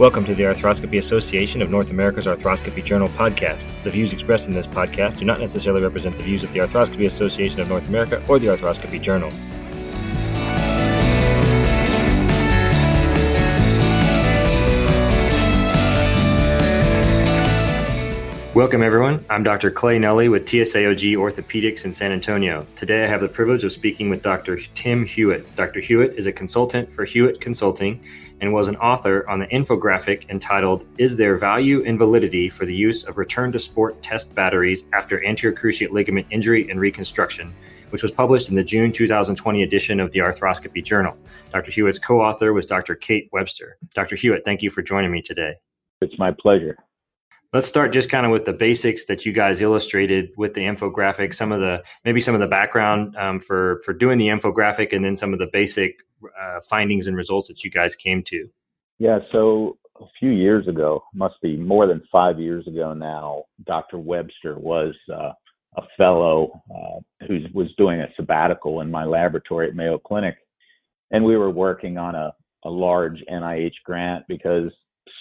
Welcome to the Arthroscopy Association of North America's Arthroscopy Journal podcast. The views expressed in this podcast do not necessarily represent the views of the Arthroscopy Association of North America or the Arthroscopy Journal. Welcome, everyone. I'm Dr. Clay Nellie with TSAOG Orthopedics in San Antonio. Today, I have the privilege of speaking with Dr. Tim Hewitt. Dr. Hewitt is a consultant for Hewitt Consulting and was an author on the infographic entitled, Is There Value and Validity for the Use of Return to Sport Test Batteries After Anterior Cruciate Ligament Injury and Reconstruction, which was published in the June 2020 edition of the Arthroscopy Journal. Dr. Hewitt's co-author was Dr. Kate Webster. Dr. Hewitt, thank you for joining me today. It's my pleasure. Let's start just kind of with the basics that you guys illustrated with the infographic, some of the background for doing the infographic, and then some of the basic findings and results that you guys came to. Yeah, so a few years ago, must be more than 5 years ago now, Dr. Webster was a fellow who was doing a sabbatical in my laboratory at Mayo Clinic, and we were working on a large NIH grant because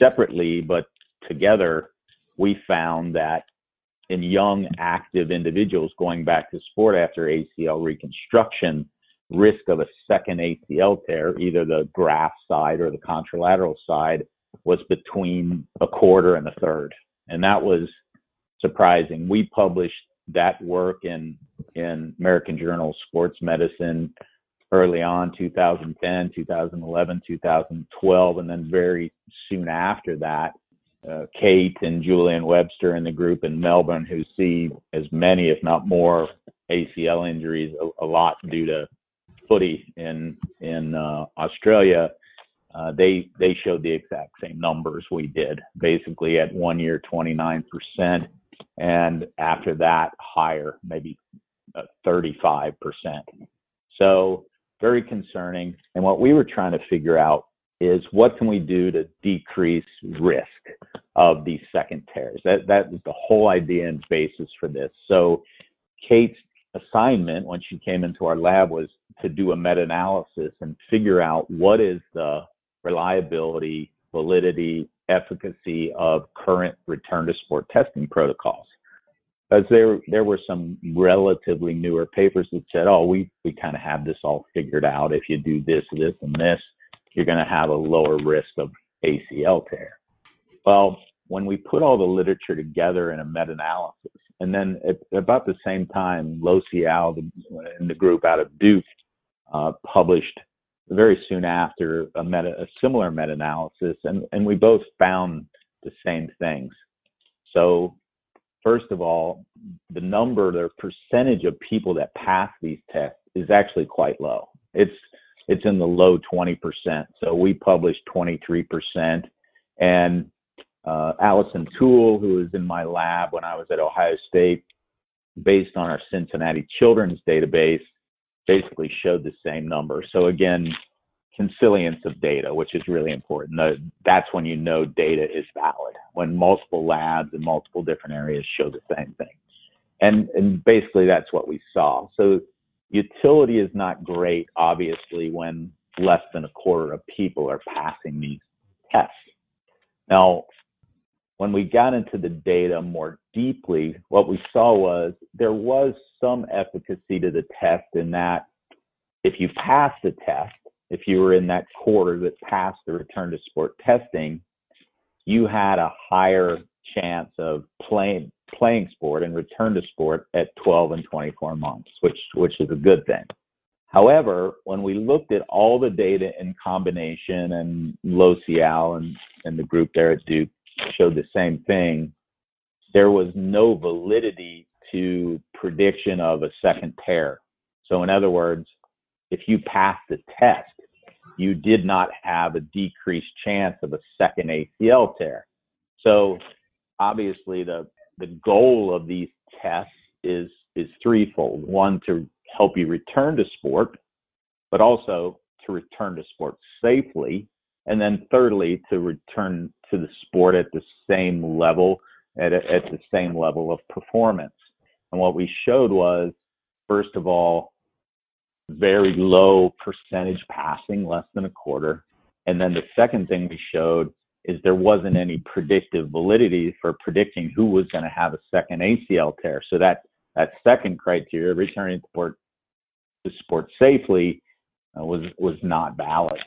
separately but together, we found that in young, active individuals going back to sport after ACL reconstruction, risk of a second ACL tear, either the graft side or the contralateral side, was between a quarter and a third. And that was surprising. We published that work in American Journal of Sports Medicine early on, 2010, 2011, 2012, and then very soon after that, Kate and Julian Webster in the group in Melbourne, who see as many, if not more, ACL injuries, a lot due to footy in Australia, they showed the exact same numbers we did. Basically, at 1 year, 29%, and after that, higher, maybe 35%. So very concerning. And what we were trying to figure out is what can we do to decrease risk of these second tears? That was the whole idea and basis for this. So Kate's assignment when she came into our lab was to do a meta-analysis and figure out what is the reliability, validity, efficacy of current return to sport testing protocols. As there were some relatively newer papers that said, oh, we kind of have this all figured out. If you do this, this, and this, you're going to have a lower risk of ACL tear. Well, when we put all the literature together in a meta-analysis, and then at about the same time, Locial and the group out of Duke published very soon after a similar meta-analysis, and we both found the same things. So first of all, the number, the percentage of people that pass these tests is actually quite low. It's in the low 20%. So we published 23%. And Allison Toole, who was in my lab when I was at Ohio State, based on our Cincinnati Children's database, basically showed the same number. So again, consilience of data, which is really important. That's when you know data is valid, when multiple labs in multiple different areas show the same thing. And basically that's what we saw. So utility is not great, obviously, when less than a quarter of people are passing these tests. Now, when we got into the data more deeply, what we saw was there was some efficacy to the test in that if you passed the test, if you were in that quarter that passed the return to sport testing, you had a higher chance of playing sport and return to sport at 12 and 24 months, which is a good thing. However, when we looked at all the data in combination, and Locial and the group there at Duke showed the same thing, there was no validity to prediction of a second tear. So in other words, if you passed the test, you did not have a decreased chance of a second ACL tear. So obviously the goal of these tests is threefold. One, to help you return to sport, but also to return to sport safely. And then thirdly, to return to the sport at the same level, at the same level of performance. And what we showed was, first of all, very low percentage passing, less than a quarter. And then the second thing we showed is there wasn't any predictive validity for predicting who was going to have a second ACL tear. So that second criteria, returning to sport safely, was not valid.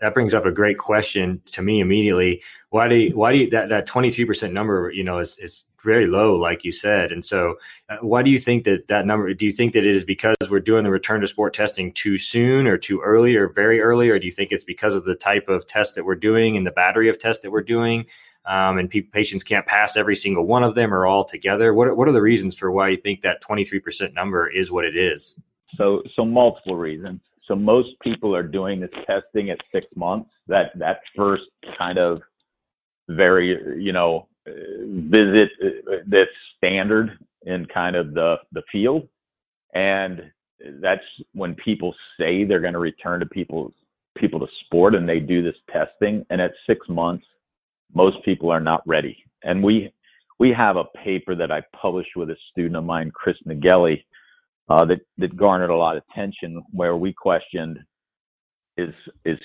That brings up a great question to me immediately. Why do you, that 23% number, is very low, like you said. And so why do you think that number, do you think that it is because we're doing the return to sport testing too soon or too early or very early? Or do you think it's because of the type of test that we're doing and the battery of tests that we're doing and patients can't pass every single one of them or all together? What are the reasons for why you think that 23% number is what it is? So multiple reasons. So most people are doing this testing at 6 months. That first kind of very, visit that's standard in kind of the field. And that's when people say they're going to return to people to sport, and they do this testing. And at 6 months, most people are not ready. And we have a paper that I published with a student of mine, Chris Nageli, that garnered a lot of attention, where we questioned, is 6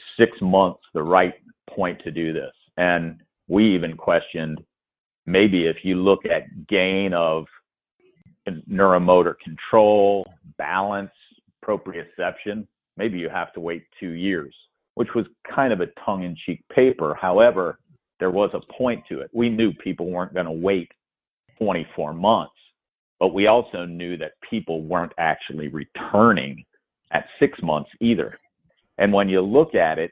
months the right point to do this? And we even questioned, maybe if you look at gain of neuromotor control, balance, proprioception, maybe you have to wait 2 years, which was kind of a tongue-in-cheek paper. However, there was a point to it. We knew people weren't going to wait 24 months. But we also knew that people weren't actually returning at 6 months either. And when you look at it,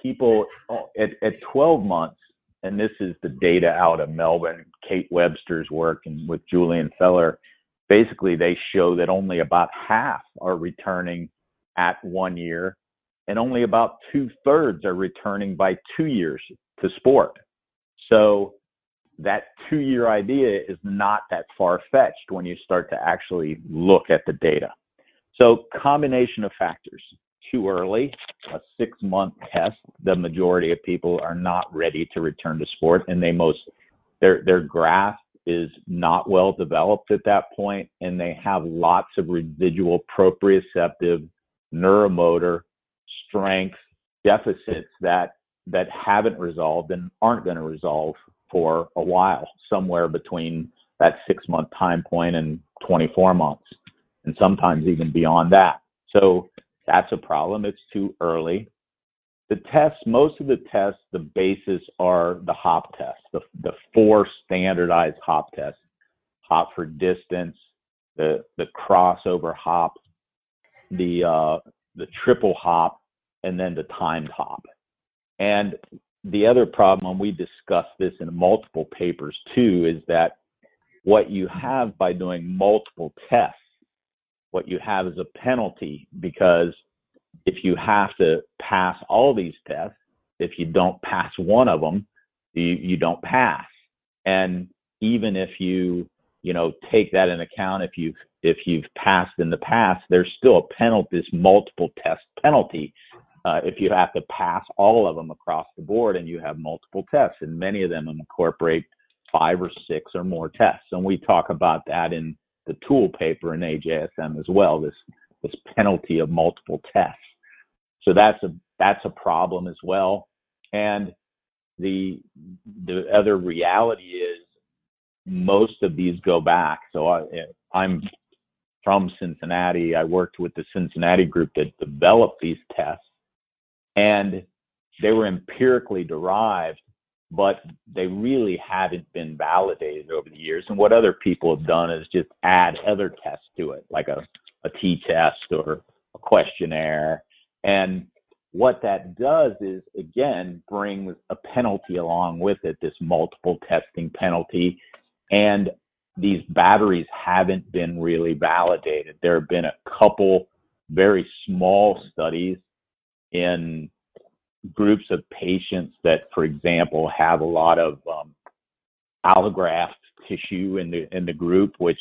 people at 12 months, and this is the data out of Melbourne, Kate Webster's work and with Julian Feller, basically they show that only about half are returning at 1 year, and only about 2/3 are returning by 2 years to sport. So that 2 year idea is not that far fetched when you start to actually look at the data. So combination of factors, too early, a 6 month test, the majority of people are not ready to return to sport, and they their grasp is not well developed at that point, and they have lots of residual proprioceptive, neuromotor, strength deficits that haven't resolved and aren't going to resolve for a while, somewhere between that 6 month time point and 24 months, and sometimes even beyond that. So that's a problem. It's too early. The tests, most of the tests, the basis are the HOP tests, the four standardized HOP tests: HOP for distance, the crossover HOP, the triple HOP, and then the timed HOP. And the other problem, and we discussed this in multiple papers too, is that what you have by doing multiple tests, what you have is a penalty, because if you have to pass all these tests, if you don't pass one of them, you don't pass. And even if you take that into account, if you've passed in the past, there's still a penalty, this multiple test penalty. If you have to pass all of them across the board and you have multiple tests, and many of them incorporate 5 or 6 or more tests. And we talk about that in the Toole paper in AJSM as well, this penalty of multiple tests. So that's a problem as well. And the other reality is most of these go back. So I'm from Cincinnati. I worked with the Cincinnati group that developed these tests. And they were empirically derived, but they really haven't been validated over the years. And what other people have done is just add other tests to it, like a t-test or a questionnaire. And what that does is, again, brings a penalty along with it, this multiple testing penalty. And these batteries haven't been really validated. There have been a couple very small studies in groups of patients that, for example, have a lot of allograft tissue in the group, which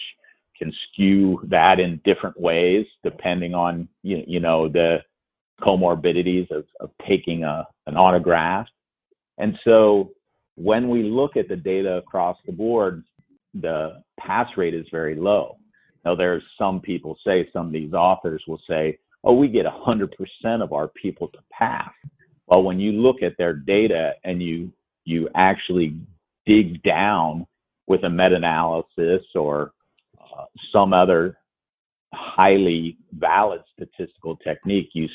can skew that in different ways depending on the comorbidities of taking an autograft. And so when we look at the data across the board, the pass rate is very low. Now, there's some people say, some of these authors will say, oh, we get 100% of our people to pass. Well, when you look at their data and you you actually dig down with a meta-analysis or some other highly valid statistical technique, you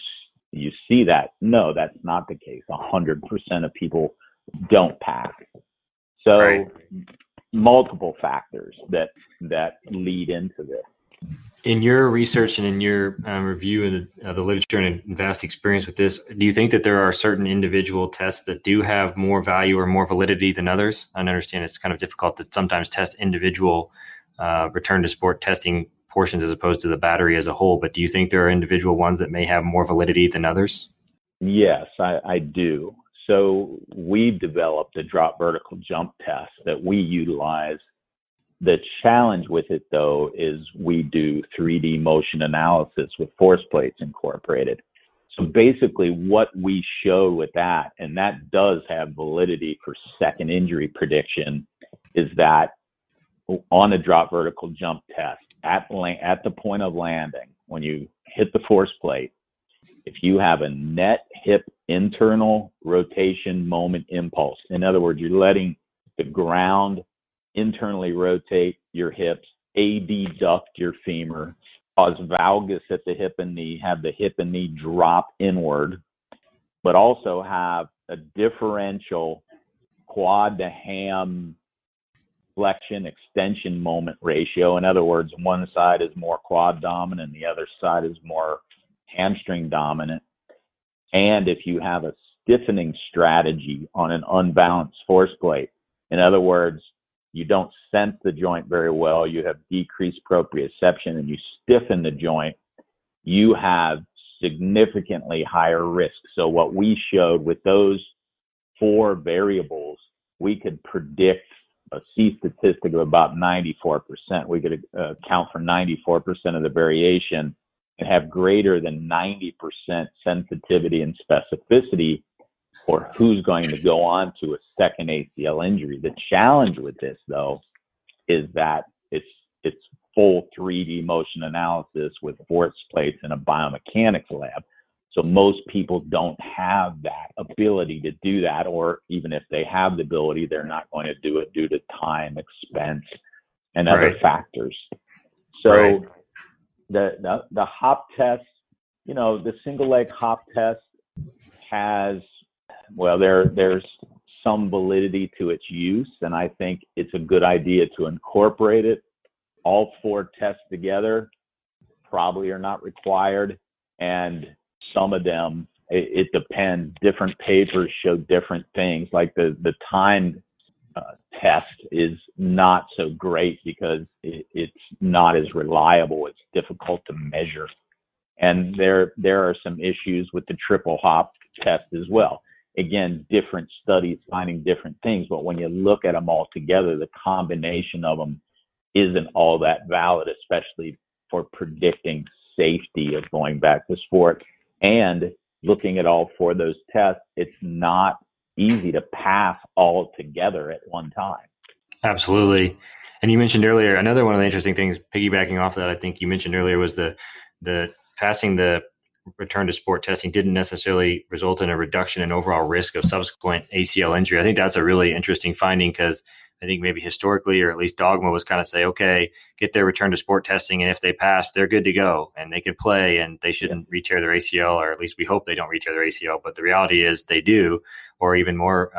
see that, no, that's not the case. 100% of people don't pass. So right. Multiple factors that lead into this. In your research and in your review of the literature and vast experience with this, do you think that there are certain individual tests that do have more value or more validity than others? I understand it's kind of difficult to sometimes test individual return to sport testing portions as opposed to the battery as a whole, but do you think there are individual ones that may have more validity than others? Yes, I do. So we developed a drop vertical jump test that we utilize. The challenge with it, though, is we do 3D motion analysis with force plates incorporated. So basically what we show with that, and that does have validity for second injury prediction, is that on a drop vertical jump test, at the point of landing, when you hit the force plate, if you have a net hip internal rotation moment impulse, in other words, you're letting the ground internally rotate your hips, adduct your femur, cause valgus at the hip and knee, have the hip and knee drop inward, but also have a differential quad to ham flexion extension moment ratio. In other words, one side is more quad dominant, the other side is more hamstring dominant. And if you have a stiffening strategy on an unbalanced force plate, in other words, you don't sense the joint very well, you have decreased proprioception and you stiffen the joint, you have significantly higher risk. So what we showed with those four variables, we could predict a C statistic of about 94%. We could account for 94% of the variation and have greater than 90% sensitivity and specificity for who's going to go on to a second ACL injury. The challenge with this, though, is that it's full 3D motion analysis with force plates in a biomechanics lab. So most people don't have that ability to do that, or even if they have the ability, they're not going to do it due to time, expense, and other right. factors. So right. the hop test, you know, the single leg hop test has, well, there's some validity to its use, and I think it's a good idea to incorporate it. All four tests together probably are not required, and some of them, it depends. Different papers show different things. Like the time test is not so great because it's not as reliable. It's difficult to measure. And there are some issues with the triple hop test as well. Again, different studies finding different things, but when you look at them all together, the combination of them isn't all that valid, especially for predicting safety of going back to sport. And looking at all four of those tests, it's not easy to pass all together at one time. Absolutely. And you mentioned earlier, another one of the interesting things, piggybacking off that, I think you mentioned earlier, was the passing the return to sport testing didn't necessarily result in a reduction in overall risk of subsequent ACL injury. I think that's a really interesting finding because I think maybe historically, or at least dogma was kind of say, okay, get their return to sport testing. And if they pass, they're good to go and they can play and they shouldn't re-tear their ACL, or at least we hope they don't re-tear their ACL. But the reality is they do, or even more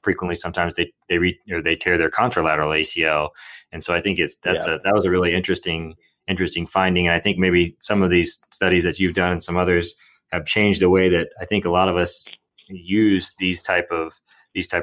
frequently, sometimes they tear their contralateral ACL. And so I think that was a really interesting finding. And I think maybe some of these studies that you've done and some others have changed the way that I think a lot of us use these type of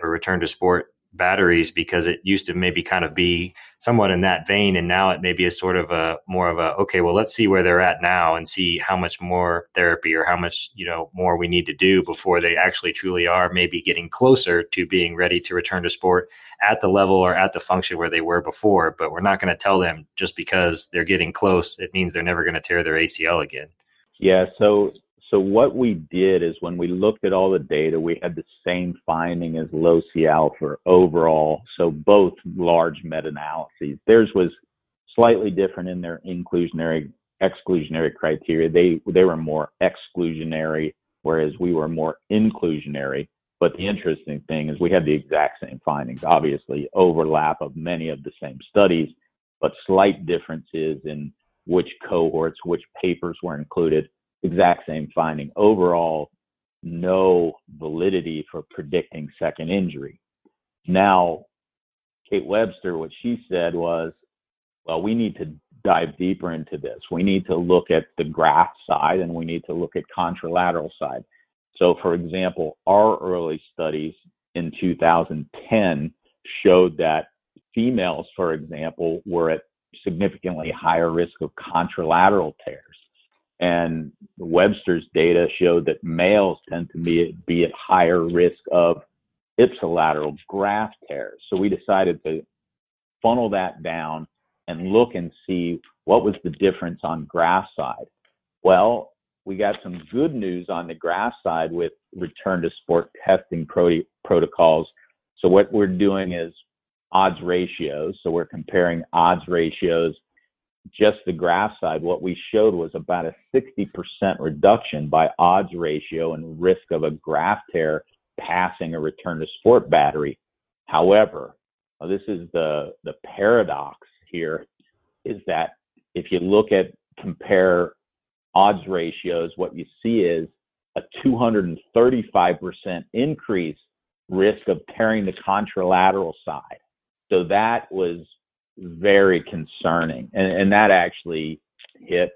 return to sport batteries, because it used to maybe kind of be somewhat in that vein. And now it maybe is sort of a more of a, okay, well, let's see where they're at now and see how much more therapy or how much, you know, more we need to do before they actually truly are maybe getting closer to being ready to return to sport at the level or at the function where they were before. But we're not going to tell them just because they're getting close, it means they're never going to tear their ACL again. Yeah. So what we did is when we looked at all the data, we had the same finding as LOCIAL for overall. So both large meta-analyses. Theirs was slightly different in their inclusionary, exclusionary criteria. They were more exclusionary, whereas we were more inclusionary. But the interesting thing is we had the exact same findings, obviously overlap of many of the same studies, but slight differences in which cohorts, which papers were included, exact same finding. Overall, no validity for predicting second injury. Now, Kate Webster, what she said was, well, we need to dive deeper into this. We need to look at the graft side and we need to look at contralateral side. So, for example, our early studies in 2010 showed that females, for example, were at significantly higher risk of contralateral tears. And Webster's data showed that males tend to be at higher risk of ipsilateral graft tears. So we decided to funnel that down and look and see what was the difference on graft side. Well, we got some good news on the graft side with return to sport testing protocols. So what we're doing is odds ratios. So we're comparing odds ratios, just the graft side. What we showed was about a 60% reduction by odds ratio and risk of a graft tear passing a return to sport battery. However, this is the paradox here, is that if you look at compare odds ratios, what you see is a 235% increase risk of tearing the contralateral side. So that was very concerning. And that actually hit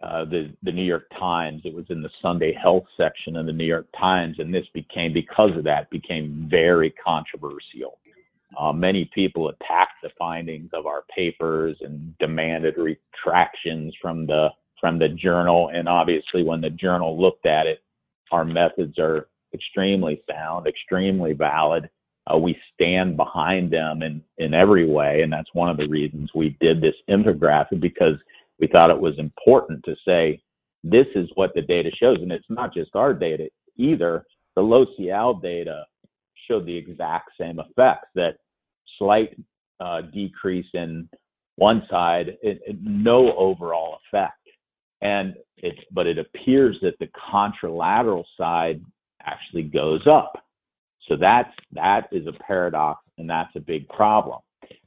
the New York Times. It was in the Sunday Health section of the New York Times. And this became, because of that, became very controversial. Many people attacked the findings of our papers and demanded retractions from the journal. And obviously when the journal looked at it, our methods are extremely sound, extremely valid. We stand behind them in every way. And that's one of the reasons we did this infographic, because we thought it was important to say, this is what the data shows. And it's not just our data either. The LOCIAL data showed the exact same effects, that slight decrease in one side, no overall effect. And it appears that the contralateral side actually goes up. So that is a paradox, and that's a big problem.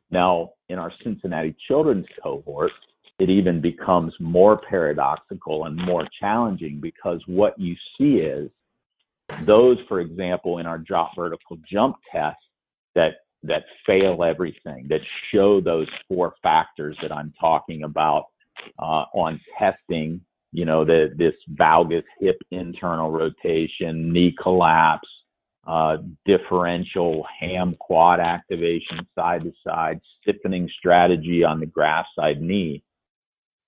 Now, in our Cincinnati Children's cohort, it even becomes more paradoxical and more challenging, because what you see is those, for example, in our drop vertical jump test that fail everything, that show those four factors that I'm talking about. On testing, you know, this valgus hip internal rotation, knee collapse, differential ham quad activation side to side, stiffening strategy on the graft side knee,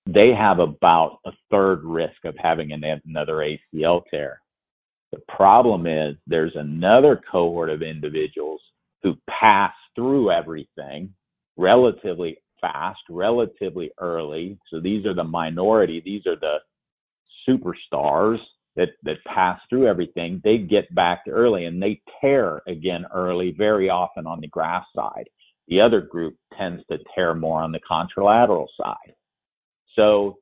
they have about a third risk of having another ACL tear. The problem is there's another cohort of individuals who pass through everything relatively fast, relatively early. So these are the minority. These are the superstars that pass through everything. They get back early and they tear again early, very often on the graft side. The other group tends to tear more on the contralateral side. So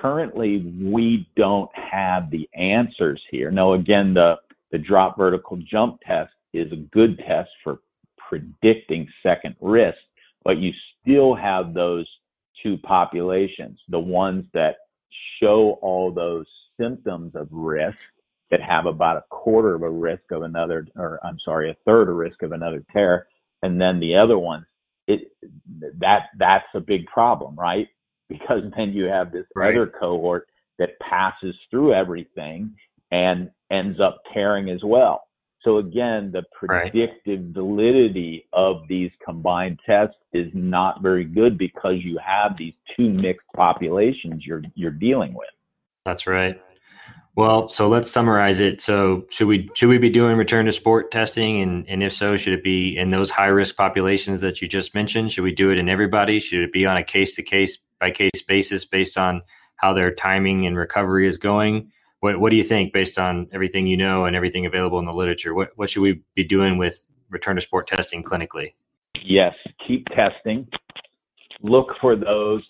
currently we don't have the answers here. Now, again, the drop vertical jump test is a good test for predicting second risk, but you still have those two populations, the ones that show all those symptoms of risk, that have about a third of risk of another tear. And then the other ones, that's a big problem, right? Because then you have this other cohort that passes through everything and ends up tearing as well. So again, the predictive validity of these combined tests is not very good, because you have these two mixed populations you're dealing with. That's right. Well, so let's summarize it. So should we be doing return to sport testing? And if so, should it be in those high risk populations that you just mentioned? Should we do it in everybody? Should it be on a case to case by case basis based on how their timing and recovery is going? What do you think, based on everything you know and everything available in the literature? What should we be doing with return to sport testing clinically? Yes, keep testing. Look for those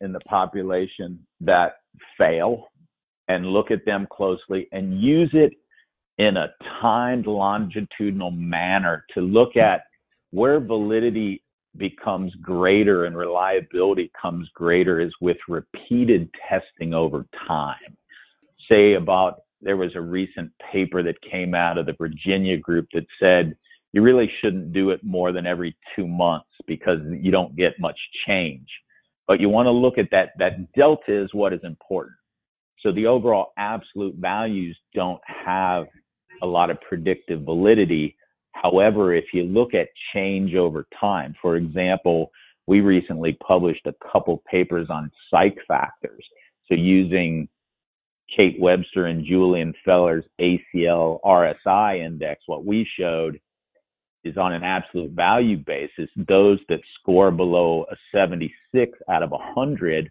in the population that fail, and look at them closely and use it in a timed longitudinal manner to look at where validity becomes greater and reliability comes greater is with repeated testing over time. Say about, there was a recent paper that came out of the Virginia group that said you really shouldn't do it more than every 2 months because you don't get much change. But you want to look at that delta is what is important. So the overall absolute values don't have a lot of predictive validity. However, if you look at change over time, for example, we recently published a couple papers on psych factors. So using Kate Webster and Julian Feller's ACL RSI index, what we showed is on an absolute value basis, those that score below a 76 out of 100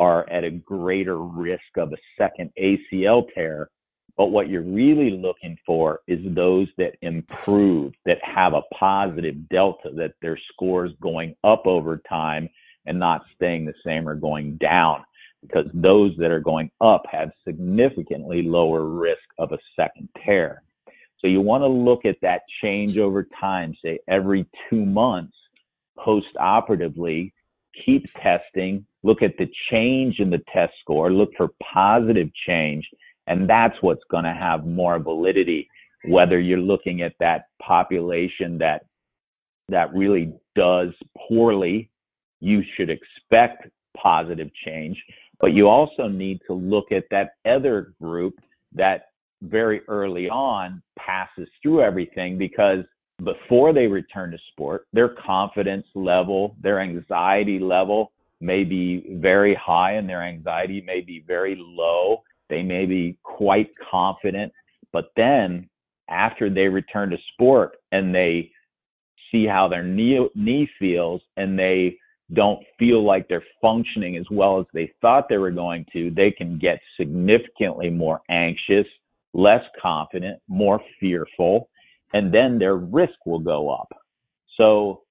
are at a greater risk of a second ACL tear. But what you're really looking for is those that improve, that have a positive delta, that their scores going up over time and not staying the same or going down, because those that are going up have significantly lower risk of a second tear. So you want to look at that change over time, say every 2 months post-operatively, keep testing, look at the change in the test score, look for positive change, and that's what's going to have more validity, whether you're looking at that population that really does poorly. You should expect positive change, but you also need to look at that other group that very early on passes through everything, because before they return to sport, their confidence level, their anxiety level may be very high and their anxiety may be very low. They may be quite confident, but then after they return to sport and they see how their knee feels and they don't feel like they're functioning as well as they thought they were going to, they can get significantly more anxious, less confident, more fearful, and then their risk will go up. So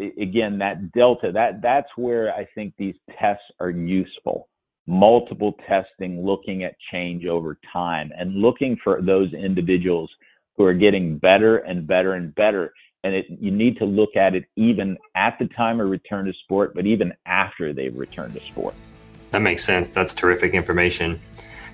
again, that delta, that's where I think these tests are useful. Multiple testing, looking at change over time, and looking for those individuals who are getting better and better and better. And you need to look at it even at the time of return to sport, but even after they've returned to sport. That makes sense. That's terrific information.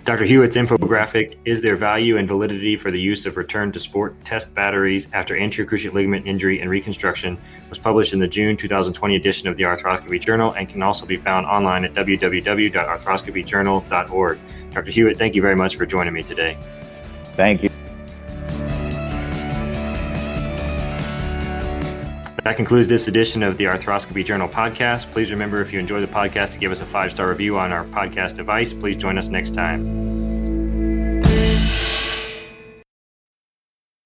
Dr. Hewitt's infographic, Is There Value and Validity for the Use of Return to Sport Test Batteries After Anterior Cruciate Ligament Injury and Reconstruction, was published in the June 2020 edition of the Arthroscopy Journal and can also be found online at www.arthroscopyjournal.org. Dr. Hewitt, thank you very much for joining me today. Thank you. That concludes this edition of the Arthroscopy Journal podcast. Please remember, if you enjoy the podcast, to give us a 5-star review on our podcast device. Please join us next time.